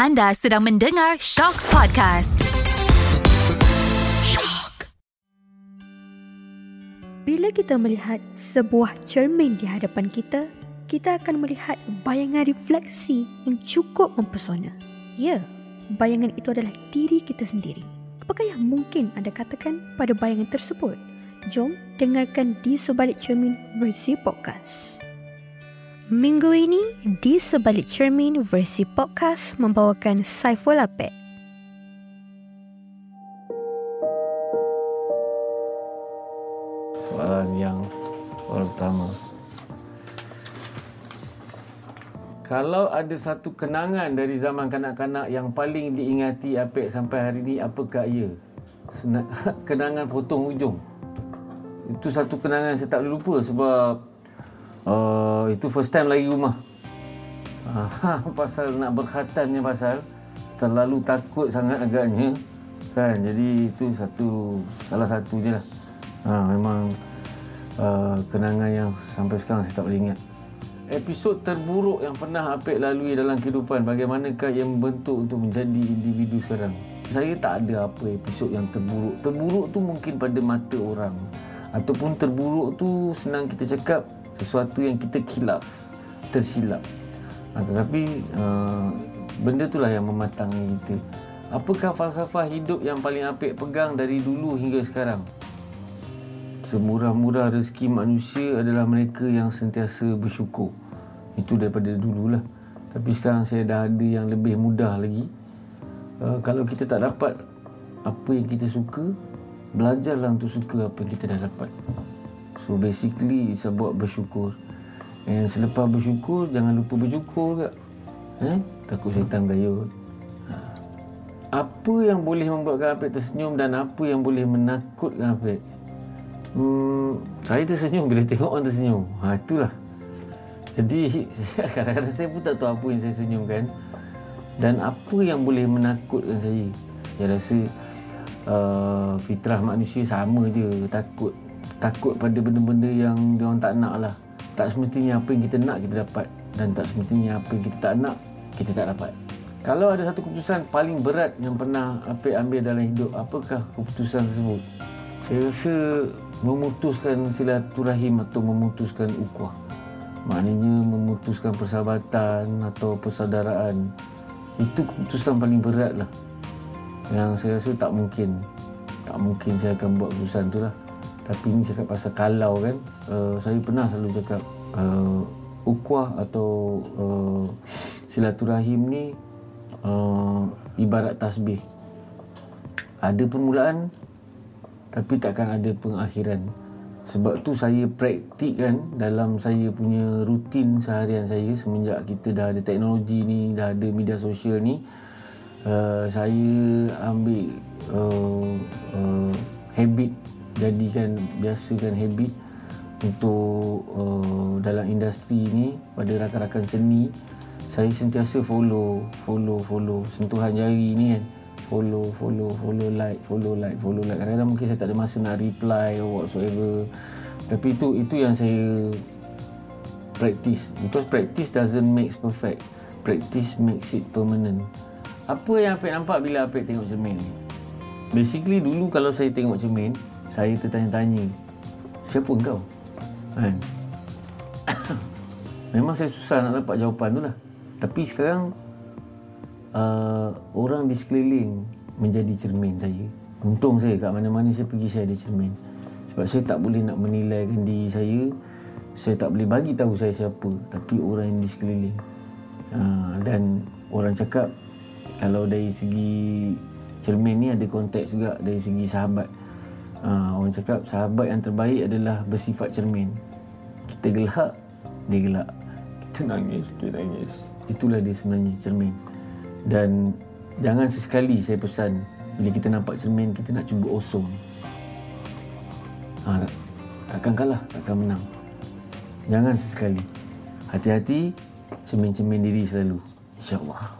Anda sedang mendengar Shock Podcast. Shock. Bila kita melihat sebuah cermin di hadapan kita, kita akan melihat bayangan refleksi yang cukup mempesona. Ya, bayangan itu adalah diri kita sendiri. Apakah yang mungkin anda katakan pada bayangan tersebut? Jom dengarkan Di Sebalik Cermin Versi Podcast. Minggu ini, Di Sebalik Cermin Versi Podcast membawakan Saiful Apek. Soalan yang pertama. Kalau ada satu kenangan dari zaman kanak-kanak yang paling diingati Apek sampai hari ini, apakah ia? Kenangan potong hujung. Itu satu kenangan saya tak boleh lupa sebab itu first time lari rumah. Pasal nak berkhatannya, pasal terlalu takut sangat agaknya kan. Jadi itu salah satu je lah. Memang kenangan yang sampai sekarang saya tak boleh ingat. Episod terburuk yang pernah Apek lalui dalam kehidupan, bagaimanakah yang membentuk untuk menjadi individu sekarang? Saya tak ada apa episod yang terburuk. Terburuk tu mungkin pada mata orang, ataupun terburuk tu senang kita cakap sesuatu yang kita khilaf, tersilap. Tetapi benda itulah yang mematangi kita. Apakah falsafah hidup yang paling Apek pegang dari dulu hingga sekarang? Semurah-murah rezeki manusia adalah mereka yang sentiasa bersyukur. Itu daripada dululah. Tapi sekarang saya dah ada yang lebih mudah lagi. Kalau kita tak dapat apa yang kita suka, belajarlah untuk suka apa yang kita dah dapat. So basically it's about bersyukur. And selepas bersyukur, jangan lupa bersyukur juga. Takut syaitan gayut. Apa yang boleh membuatkan Apek tersenyum dan apa yang boleh menakutkan Apek? Saya tersenyum bila tengok orang tersenyum. Itulah. Jadi kadang-kadang saya pun tak tahu apa yang saya senyumkan dan apa yang boleh menakutkan saya. Saya rasa fitrah manusia sama je, takut pada benda-benda yang diorang tak nak lah. Tak semestinya apa yang kita nak kita dapat, dan tak semestinya apa yang kita tak nak kita tak dapat. Kalau ada satu keputusan paling berat yang pernah Apek ambil dalam hidup, apakah keputusan tersebut? Saya rasa memutuskan silaturahim atau memutuskan ukhuwah. Maknanya memutuskan persahabatan atau persaudaraan. Itu keputusan paling berat lah, yang saya rasa tak mungkin saya akan buat keputusan tu lah. Tapi ni cakap pasal kalau kan, saya pernah selalu cakap ukhuwah atau silaturahim ni ibarat tasbih, ada permulaan tapi takkan ada pengakhiran. Sebab tu saya praktikkan dalam saya punya rutin seharian saya semenjak kita dah ada teknologi ni, dah ada media sosial ni. Saya ambil habit, biasakan habit untuk dalam industri ni. Pada rakan-rakan seni, saya sentiasa follow sentuhan jari ni kan, follow like. Kadang-kadang mungkin saya tak ada masa nak reply or whatsoever, tapi itu yang saya practice, because practice doesn't makes perfect, practice makes it permanent. Apa yang Apek nampak bila Apek tengok cermin ni? Basically dulu kalau saya tengok cermin, saya tertanya-tanya, siapa engkau? Kan? Memang saya susah nak dapat jawapan tu lah. Tapi sekarang orang di sekeliling menjadi cermin saya. Untung saya kat mana-mana saya pergi, saya ada cermin. Sebab saya tak boleh nak menilaikan diri saya. Saya tak boleh bagi tahu saya siapa, tapi orang yang di sekeliling. Dan orang cakap, kalau dari segi cermin ni ada konteks juga dari segi sahabat. Orang cakap sahabat yang terbaik adalah bersifat cermin. Kita gelak, dia gelak. Kita nangis, dia nangis. Itulah dia sebenarnya cermin. Dan jangan sesekali, saya pesan, bila kita nampak cermin, kita nak cuba osong. Takkan kalah, takkan menang. Jangan sesekali. Hati-hati, cermin-cermin diri selalu. InsyaAllah.